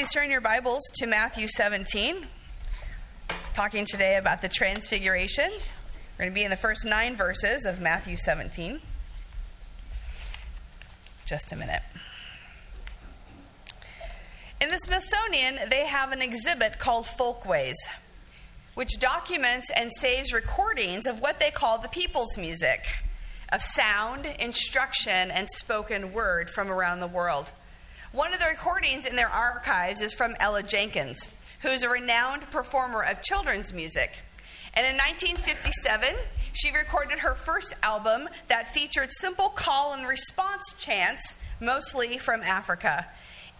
Please turn your Bibles to Matthew 17. Talking today about the Transfiguration. We're going to be in the first 9 verses of Matthew 17. Just a minute. In the Smithsonian, they have an exhibit called Folkways, which documents and saves recordings of what they call the people's music, of sound, instruction, and spoken word from around the world. One of the recordings in their archives is from Ella Jenkins, who's a renowned performer of children's music. And in 1957, she recorded her first album that featured simple call and response chants, mostly from Africa.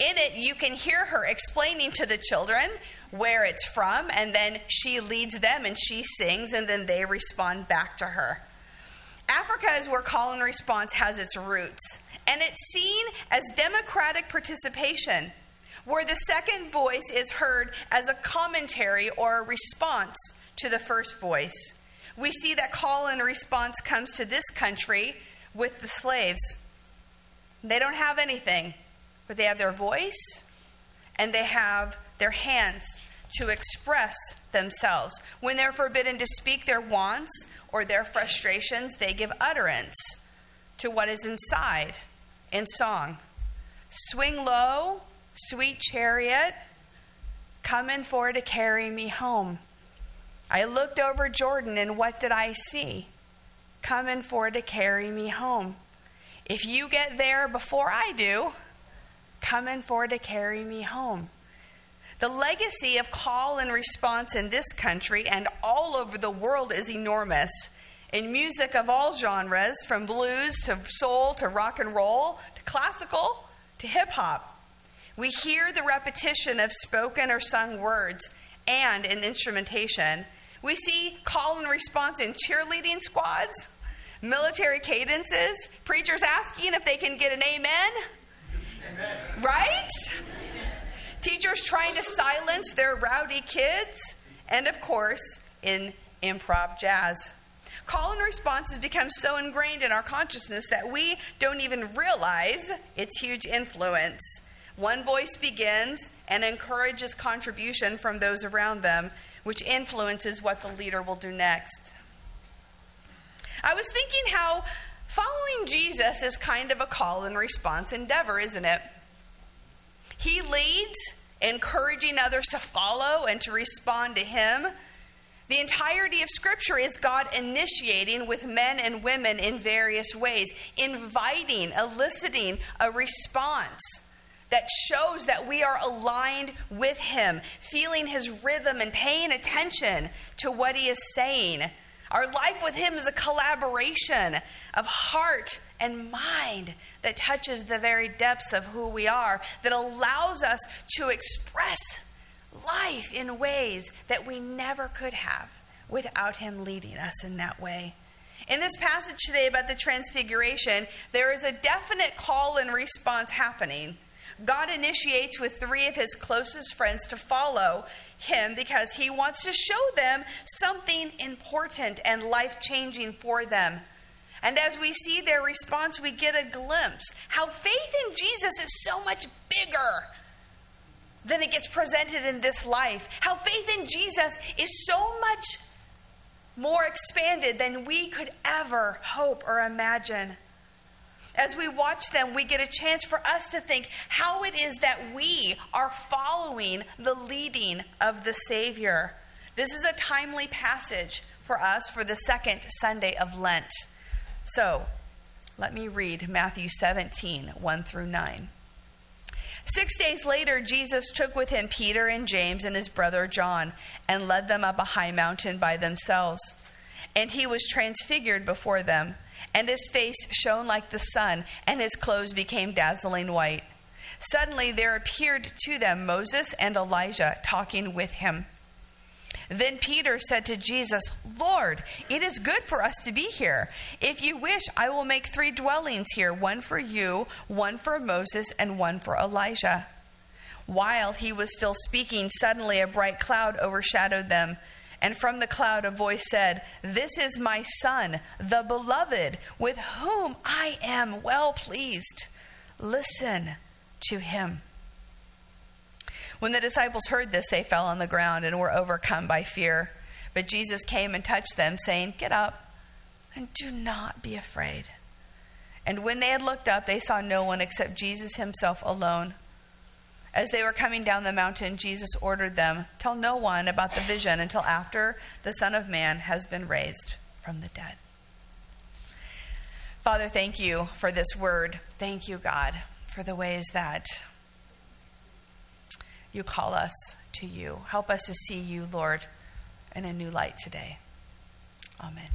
In it, you can hear her explaining to the children where it's from, and then she leads them and she sings, and then they respond back to her. Africa is where call and response has its roots, and it's seen as democratic participation, where the second voice is heard as a commentary or a response to the first voice. We see that call and response comes to this country with the slaves. They don't have anything, but they have their voice, and they have their hands to express themselves. When they're forbidden to speak their wants or their frustrations, they give utterance to what is inside in song. Swing low, sweet chariot, coming for to carry me home. I looked over Jordan, and what did I see? Coming for to carry me home. If you get there before I do, coming for to carry me home. The legacy of call and response in this country and all over the world is enormous. In music of all genres, from blues to soul to rock and roll to classical to hip-hop, we hear the repetition of spoken or sung words, and in instrumentation. We see call and response in cheerleading squads, military cadences, preachers asking if they can get an amen. Amen. Right? Teachers trying to silence their rowdy kids, and of course, in improv jazz. Call and response has become so ingrained in our consciousness that we don't even realize its huge influence. One voice begins and encourages contribution from those around them, which influences what the leader will do next. I was thinking how following Jesus is kind of a call and response endeavor, isn't it? He leads, encouraging others to follow and to respond to him. The entirety of Scripture is God initiating with men and women in various ways, inviting, eliciting a response that shows that we are aligned with him, feeling his rhythm and paying attention to what he is saying. Our life with him is a collaboration of heart and mind that touches the very depths of who we are, that allows us to express life in ways that we never could have without him leading us in that way. In this passage today about the Transfiguration, there is a definite call and response happening. God initiates with 3 of his closest friends to follow him because he wants to show them something important and life-changing for them. And as we see their response, we get a glimpse how faith in Jesus is so much bigger than it gets presented in this life. How faith in Jesus is so much more expanded than we could ever hope or imagine. As we watch them, we get a chance for us to think how it is that we are following the leading of the Savior. This is a timely passage for us for the second Sunday of Lent. So, let me read Matthew 17, 1 through 9. 6 days later, Jesus took with him Peter and James and his brother John and led them up a high mountain by themselves. And he was transfigured before them. And his face shone like the sun, and his clothes became dazzling white. Suddenly there appeared to them Moses and Elijah talking with him. Then Peter said to Jesus, "Lord, it is good for us to be here. If you wish, I will make 3 dwellings here, one for you, one for Moses, and one for Elijah." While he was still speaking, suddenly a bright cloud overshadowed them. And from the cloud a voice said, "This is my son, the beloved, with whom I am well pleased. Listen to him." When the disciples heard this, they fell on the ground and were overcome by fear. But Jesus came and touched them, saying, "Get up and do not be afraid." And when they had looked up, they saw no one except Jesus himself alone. As they were coming down the mountain, Jesus ordered them, "Tell no one about the vision until after the Son of Man has been raised from the dead." Father, thank you for this word. Thank you, God, for the ways that you call us to you. Help us to see you, Lord, in a new light today. Amen.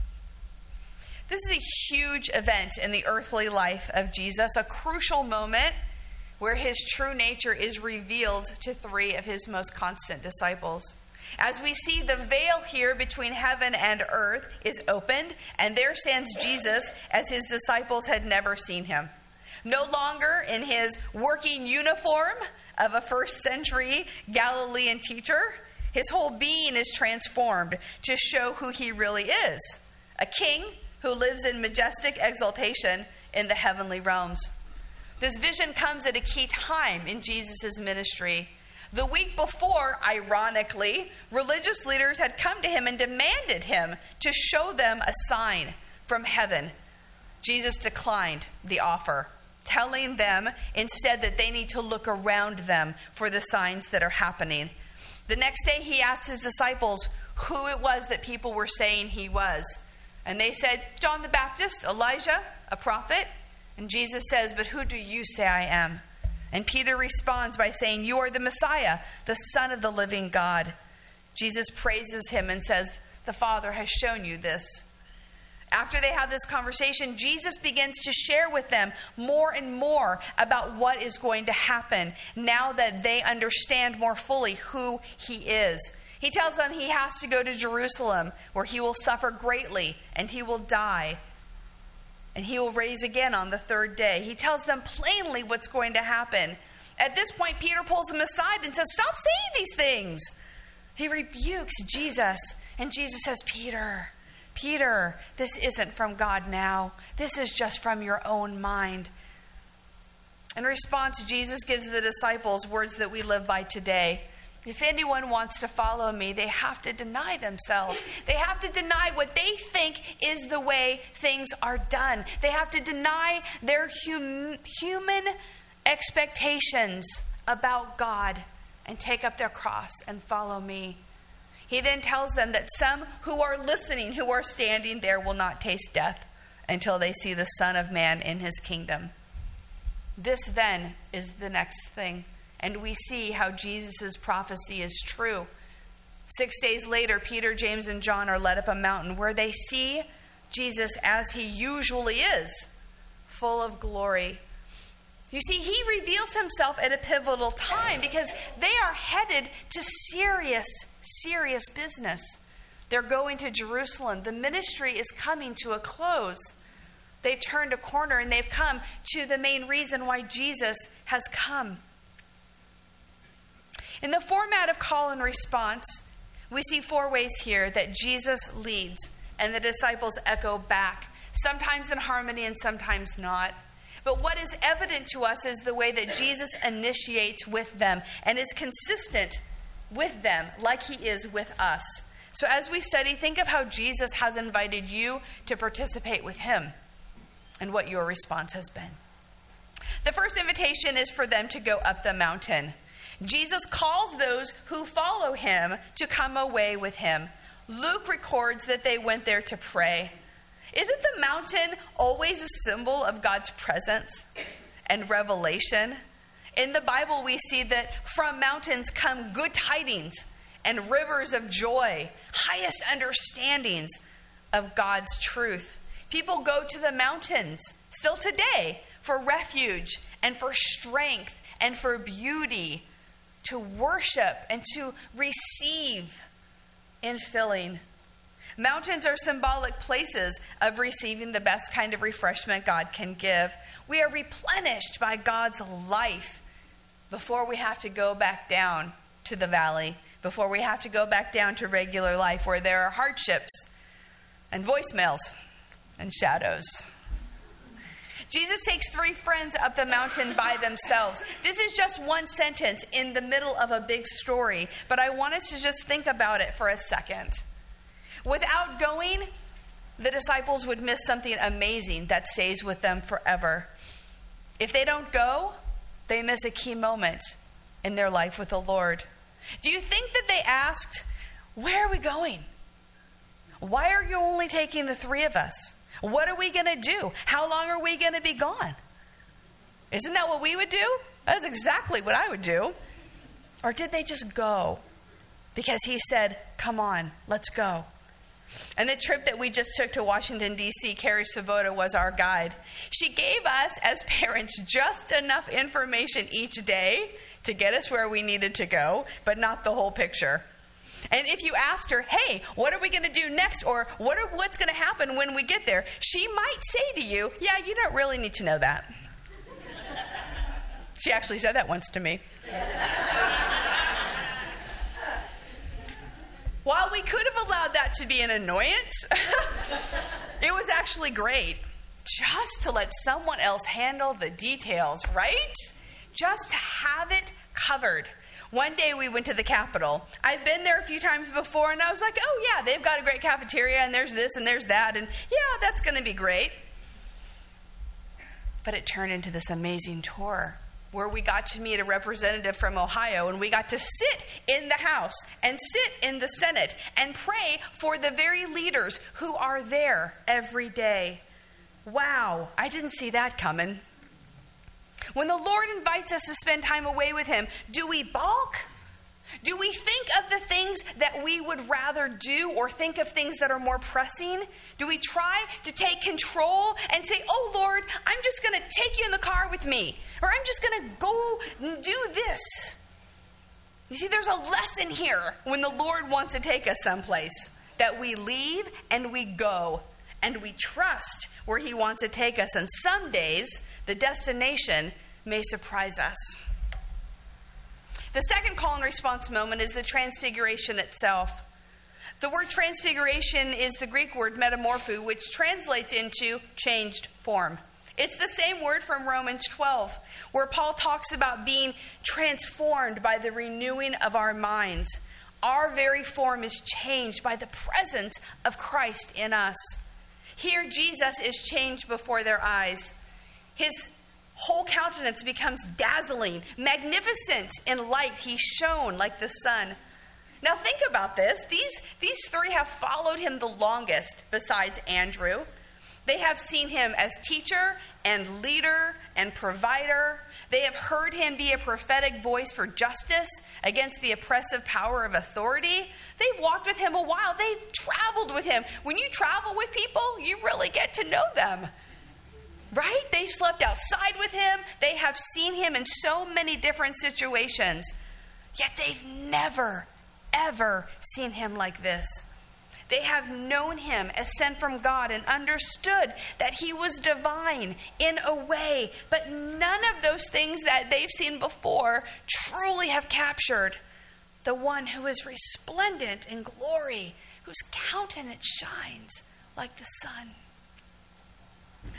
This is a huge event in the earthly life of Jesus, a crucial moment where his true nature is revealed to three of his most constant disciples. As we see, the veil here between heaven and earth is opened, and there stands Jesus as his disciples had never seen him. No longer in his working uniform of a first century Galilean teacher, his whole being is transformed to show who he really is, a king who lives in majestic exaltation in the heavenly realms. This vision comes at a key time in Jesus' ministry. The week before, ironically, religious leaders had come to him and demanded him to show them a sign from heaven. Jesus declined the offer, telling them instead that they need to look around them for the signs that are happening. The next day, he asked his disciples who it was that people were saying he was. And they said, "John the Baptist, Elijah, a prophet." And Jesus says, "But who do you say I am?" And Peter responds by saying, "You are the Messiah, the Son of the living God." Jesus praises him and says, "The Father has shown you this." After they have this conversation, Jesus begins to share with them more and more about what is going to happen now that they understand more fully who he is. He tells them he has to go to Jerusalem, where he will suffer greatly and he will die, and he will rise again on the third day. He tells them plainly what's going to happen. At this point, Peter pulls him aside and says, "Stop saying these things." He rebukes Jesus, and Jesus says, Peter, this isn't from God now. This is just from your own mind." In response, Jesus gives the disciples words that we live by today. If anyone wants to follow me, they have to deny themselves. They have to deny what they think is the way things are done. They have to deny their human expectations about God and take up their cross and follow me. He then tells them that some who are listening, who are standing there, will not taste death until they see the Son of Man in his kingdom. This then is the next thing. And we see how Jesus' prophecy is true. 6 days later, Peter, James, and John are led up a mountain where they see Jesus as he usually is, full of glory. You see, he reveals himself at a pivotal time because they are headed to serious, serious business. They're going to Jerusalem. The ministry is coming to a close. They've turned a corner and they've come to the main reason why Jesus has come. In the format of call and response, we see four ways here that Jesus leads and the disciples echo back, sometimes in harmony and sometimes not. But what is evident to us is the way that Jesus initiates with them and is consistent with them like he is with us. So as we study, think of how Jesus has invited you to participate with him and what your response has been. The first invitation is for them to go up the mountain. Jesus calls those who follow him to come away with him. Luke records that they went there to pray. Isn't the mountain always a symbol of God's presence and revelation? In the Bible, we see that from mountains come good tidings and rivers of joy, highest understandings of God's truth. People go to the mountains still today for refuge and for strength and for beauty, to worship and to receive in filling. Mountains are symbolic places of receiving the best kind of refreshment God can give. We are replenished by God's life before we have to go back down to the valley, before we have to go back down to regular life where there are hardships and voicemails and shadows. Jesus takes three friends up the mountain by themselves. This is just one sentence in the middle of a big story, but I want us to just think about it for a second. Without going, the disciples would miss something amazing that stays with them forever. If they don't go, they miss a key moment in their life with the Lord. Do you think that they asked, where are we going? Why are you only taking the three of us? What are we going to do? How long are we going to be gone? Isn't that what we would do? That's exactly what I would do. Or did they just go? Because he said, come on, let's go. And the trip that we just took to Washington, D.C., Carrie Savota was our guide. She gave us, as parents, just enough information each day to get us where we needed to go, but not the whole picture. And if you asked her, hey, what are we going to do next? Or what's going to happen when we get there? She might say to you, yeah, you don't really need to know that. She actually said that once to me. While we could have allowed that to be an annoyance, it was actually great just to let someone else handle the details, right? Just to have it covered. One day we went to the Capitol. I've been there a few times before, and I was like, oh, yeah, they've got a great cafeteria, and there's this, and there's that, and yeah, that's going to be great. But it turned into this amazing tour where we got to meet a representative from Ohio, and we got to sit in the House and sit in the Senate and pray for the very leaders who are there every day. Wow, I didn't see that coming. When the Lord invites us to spend time away with him, do we balk? Do we think of the things that we would rather do or think of things that are more pressing? Do we try to take control and say, oh, Lord, I'm just going to take you in the car with me, or I'm just going to go and do this? You see, there's a lesson here when the Lord wants to take us someplace, that we leave and we go and we trust where he wants to take us. And some days, the destination may surprise us. The second call and response moment is the transfiguration itself. The word transfiguration is the Greek word metamorpho, which translates into changed form. It's the same word from Romans 12, where Paul talks about being transformed by the renewing of our minds. Our very form is changed by the presence of Christ in us. Here, Jesus is changed before their eyes. His whole countenance becomes dazzling, magnificent in light. He shone like the sun. Now think about this. These three have followed him the longest, besides Andrew. They have seen him as teacher and leader and provider. They have heard him be a prophetic voice for justice against the oppressive power of authority. They've walked with him a while. They've traveled with him. When you travel with people, you really get to know them, right? They slept outside with him. They have seen him in so many different situations. Yet they've never, ever seen him like this. They have known him as sent from God and understood that he was divine in a way, but none of those things that they've seen before truly have captured the one who is resplendent in glory, whose countenance shines like the sun.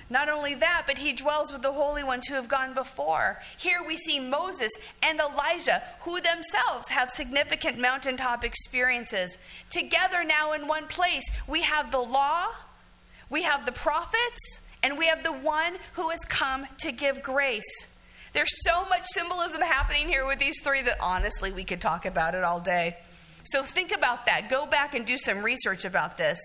Not only that, but he dwells with the holy ones who have gone before. Here we see Moses and Elijah, who themselves have significant mountaintop experiences. Together now in one place, we have the law, we have the prophets, and we have the one who has come to give grace. There's so much symbolism happening here with these three that honestly we could talk about it all day. So think about that. Go back and do some research about this.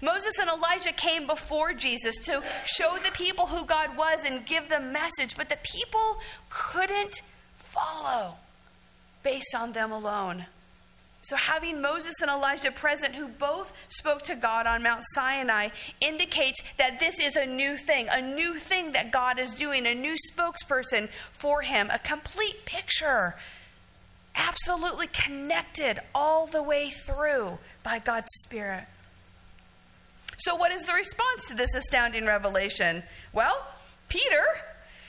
Moses and Elijah came before Jesus to show the people who God was and give them message, but the people couldn't follow based on them alone. So having Moses and Elijah present, who both spoke to God on Mount Sinai, indicates that this is a new thing that God is doing, a new spokesperson for him, a complete picture. Absolutely connected all the way through by God's Spirit. So what is the response to this astounding revelation? Well, Peter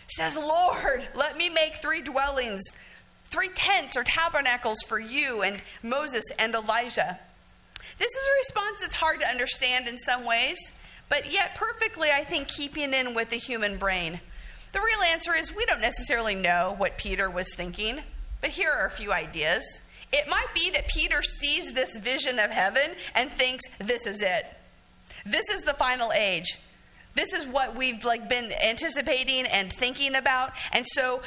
says, Lord, let me make three dwellings, three tents or tabernacles for you and Moses and Elijah. This is a response that's hard to understand in some ways, but yet perfectly, I think, keeping in with the human brain. The real answer is we don't necessarily know what Peter was thinking, but here are a few ideas. It might be that Peter sees this vision of heaven and thinks, this is it. This is the final age. This is what we've been anticipating and thinking about. And so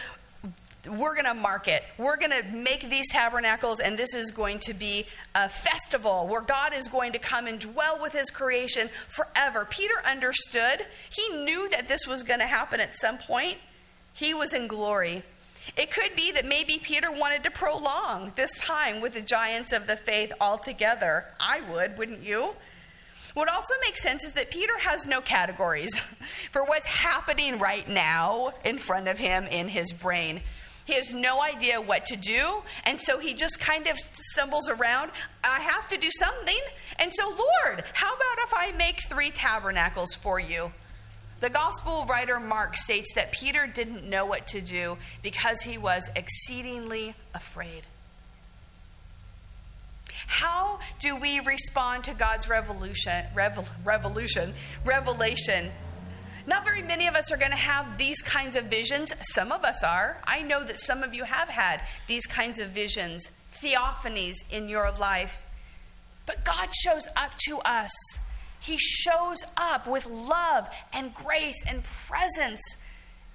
we're going to mark it. We're going to make these tabernacles, and this is going to be a festival where God is going to come and dwell with his creation forever. Peter understood. He knew that this was going to happen at some point. He was in glory. It could be that maybe Peter wanted to prolong this time with the giants of the faith altogether. I would, wouldn't you? What also makes sense is that Peter has no categories for what's happening right now in front of him in his brain. He has no idea what to do, and so he just kind of stumbles around. I have to do something, and so, Lord, how about if I make 3 tabernacles for you? The gospel writer Mark states that Peter didn't know what to do because he was exceedingly afraid. How do we respond to God's revelation? Not very many of us are going to have these kinds of visions. Some of us are. I know that some of you have had these kinds of visions, theophanies in your life. But God shows up to us. He shows up with love and grace and presence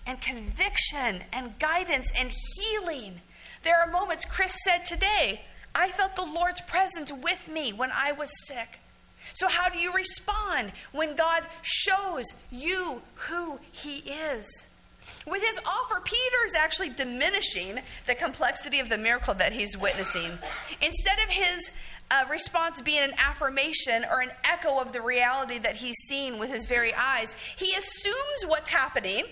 and conviction and guidance and healing. There are moments, Chris said today, I felt the Lord's presence with me when I was sick. So how do you respond when God shows you who he is? With his offer, Peter is actually diminishing the complexity of the miracle that he's witnessing. Instead of his response being an affirmation or an echo of the reality that he's seen with his very eyes, he assumes what's happening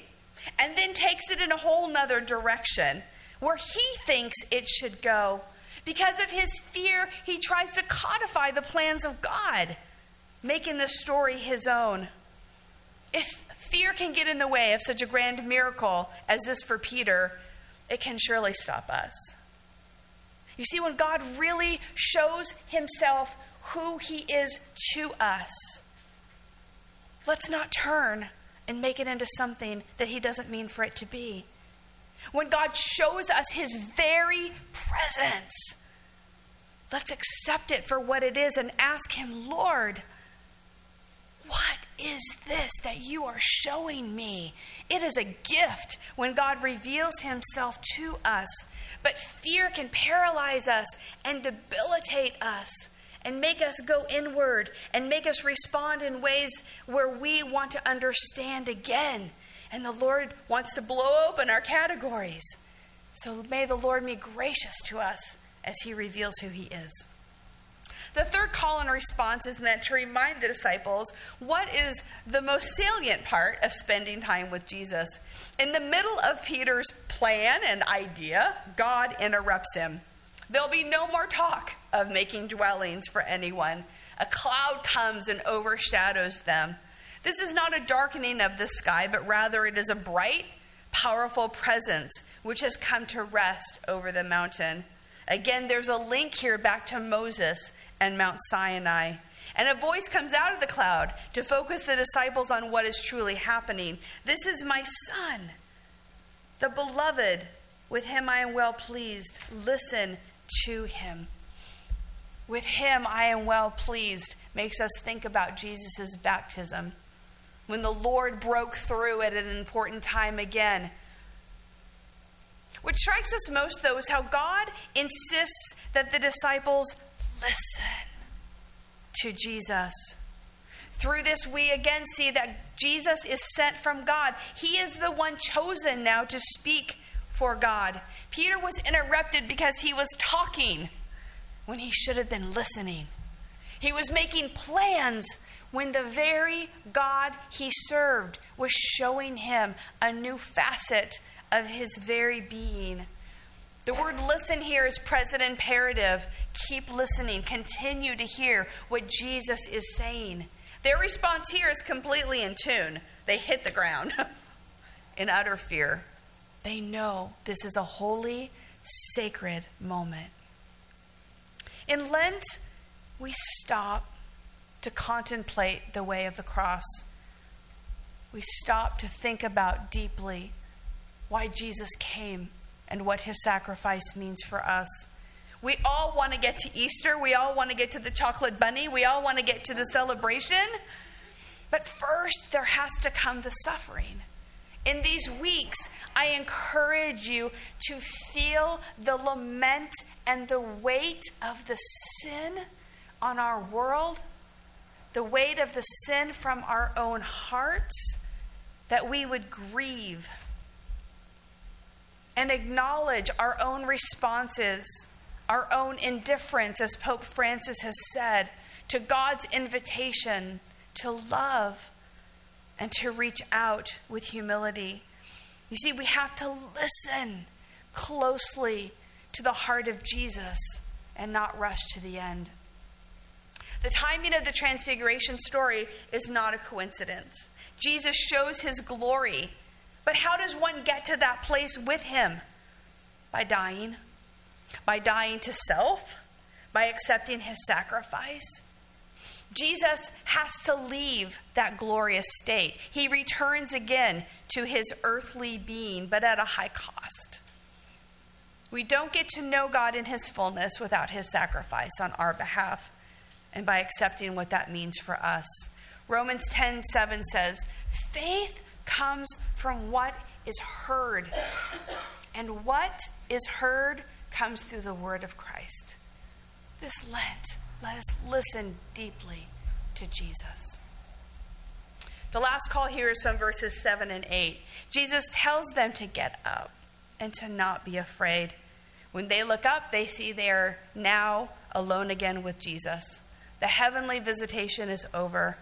and then takes it in a whole nother direction where he thinks it should go. Because of his fear, he tries to codify the plans of God, making the story his own. If fear can get in the way of such a grand miracle as this for Peter, it can surely stop us. You see, when God really shows himself who he is to us, let's not turn and make it into something that he doesn't mean for it to be. When God shows us his very presence, let's accept it for what it is and ask him, Lord, what is this that you are showing me? It is a gift when God reveals himself to us. But fear can paralyze us and debilitate us and make us go inward and make us respond in ways where we want to understand again. And the Lord wants to blow open our categories. So may the Lord be gracious to us as he reveals who he is. The third call and response is meant to remind the disciples what is the most salient part of spending time with Jesus. In the middle of Peter's plan and idea, God interrupts him. There'll be no more talk of making dwellings for anyone. A cloud comes and overshadows them. This is not a darkening of the sky, but rather it is a bright, powerful presence which has come to rest over the mountain. Again, there's a link here back to Moses and Mount Sinai. And a voice comes out of the cloud to focus the disciples on what is truly happening. This is my son, the beloved. With him I am well pleased. Listen to him. With him I am well pleased makes us think about Jesus' baptism, when the Lord broke through at an important time again. What strikes us most, though, is how God insists that the disciples listen to Jesus. Through this, we again see that Jesus is sent from God. He is the one chosen now to speak for God. Peter was interrupted because he was talking when he should have been listening. He was making plans when the very God he served was showing him a new facet of his very being. The word listen here is present imperative. Keep listening. Continue to hear what Jesus is saying. Their response here is completely in tune. They hit the ground in utter fear. They know this is a holy, sacred moment. In Lent, we stop to contemplate the way of the cross. We stop to think about deeply why Jesus came and what his sacrifice means for us. We all want to get to Easter. We all want to get to the chocolate bunny. We all want to get to the celebration. But first, there has to come the suffering. In these weeks, I encourage you to feel the lament and the weight of the sin on our world, the weight of the sin from our own hearts, that we would grieve and acknowledge our own responses, our own indifference, as Pope Francis has said, to God's invitation to love and to reach out with humility. You see, we have to listen closely to the heart of Jesus and not rush to the end. The timing of the transfiguration story is not a coincidence. Jesus shows his glory. But how does one get to that place with him? By dying. By dying to self. By accepting his sacrifice. Jesus has to leave that glorious state. He returns again to his earthly being, but at a high cost. We don't get to know God in his fullness without his sacrifice on our behalf and by accepting what that means for us. Romans 10, 7 says, faith comes from what is heard, and what is heard comes through the word of Christ. This Lent, let us listen deeply to Jesus. The last call here is from verses 7 and 8. Jesus tells them to get up and to not be afraid. When they look up, they see they are now alone again with Jesus. The heavenly visitation is over.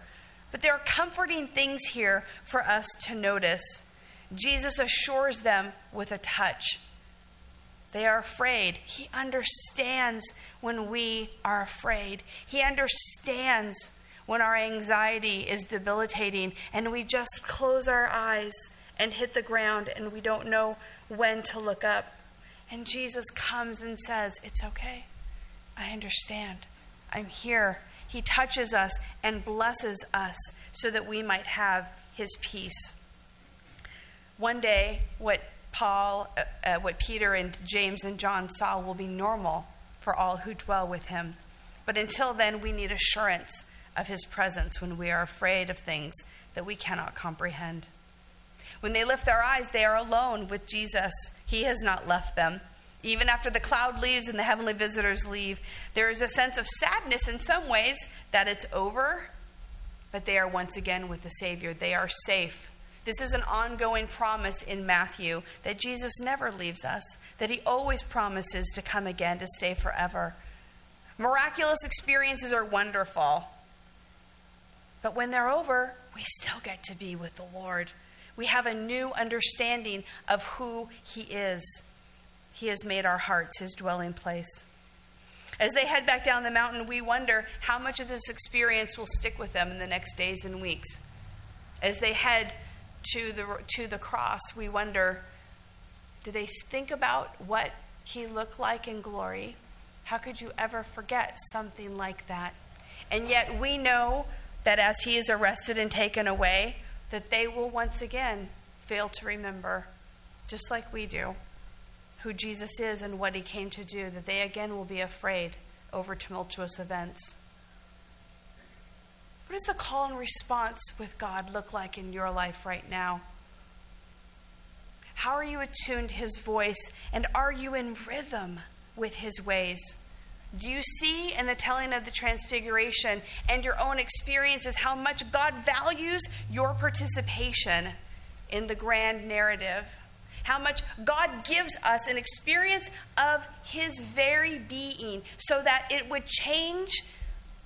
But there are comforting things here for us to notice. Jesus assures them with a touch. They are afraid. He understands when we are afraid. He understands when our anxiety is debilitating and we just close our eyes and hit the ground and we don't know when to look up. And Jesus comes and says, it's okay. I understand. I'm here. He touches us and blesses us so that we might have his peace. One day, what Peter and James and John saw will be normal for all who dwell with him. But until then, we need assurance of his presence when we are afraid of things that we cannot comprehend. When they lift their eyes, they are alone with Jesus. He has not left them. Even after the cloud leaves and the heavenly visitors leave, there is a sense of sadness in some ways that it's over, but they are once again with the Savior. They are safe. This is an ongoing promise in Matthew that Jesus never leaves us, that he always promises to come again, to stay forever. Miraculous experiences are wonderful. But when they're over, we still get to be with the Lord. We have a new understanding of who he is. He has made our hearts his dwelling place. As they head back down the mountain, we wonder how much of this experience will stick with them in the next days and weeks. As they head to the cross, we wonder, do they think about what he looked like in glory? How could you ever forget something like that? And yet we know that as he is arrested and taken away, that they will once again fail to remember, just like we do, who Jesus is and what he came to do, that they again will be afraid over tumultuous events. What does the call and response with God look like in your life right now? How are you attuned to his voice, and are you in rhythm with his ways? Do you see in the telling of the transfiguration and your own experiences how much God values your participation in the grand narrative? How much God gives us an experience of his very being so that it would change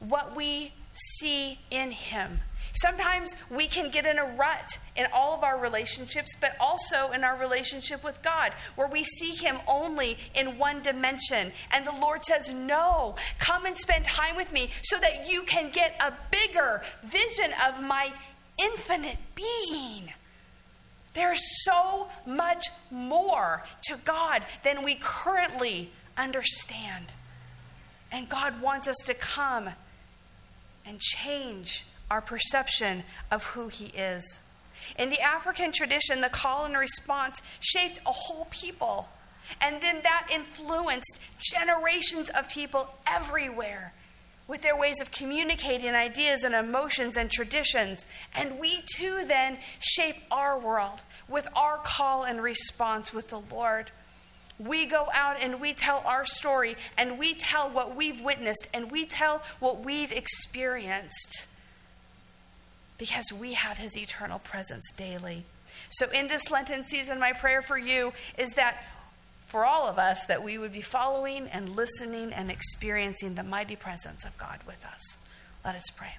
what we see in him. Sometimes we can get in a rut in all of our relationships, but also in our relationship with God, where we see him only in one dimension. And the Lord says, no, come and spend time with me so that you can get a bigger vision of my infinite being. There's so much more to God than we currently understand. And God wants us to come and change our perception of who he is. In the African tradition, the call and response shaped a whole people, and then that influenced generations of people everywhere with their ways of communicating ideas and emotions and traditions. And we too then shape our world with our call and response with the Lord. We go out and we tell our story, and we tell what we've witnessed, and we tell what we've experienced, because we have his eternal presence daily. So in this Lenten season, my prayer for you is that for all of us, that we would be following and listening and experiencing the mighty presence of God with us. Let us pray.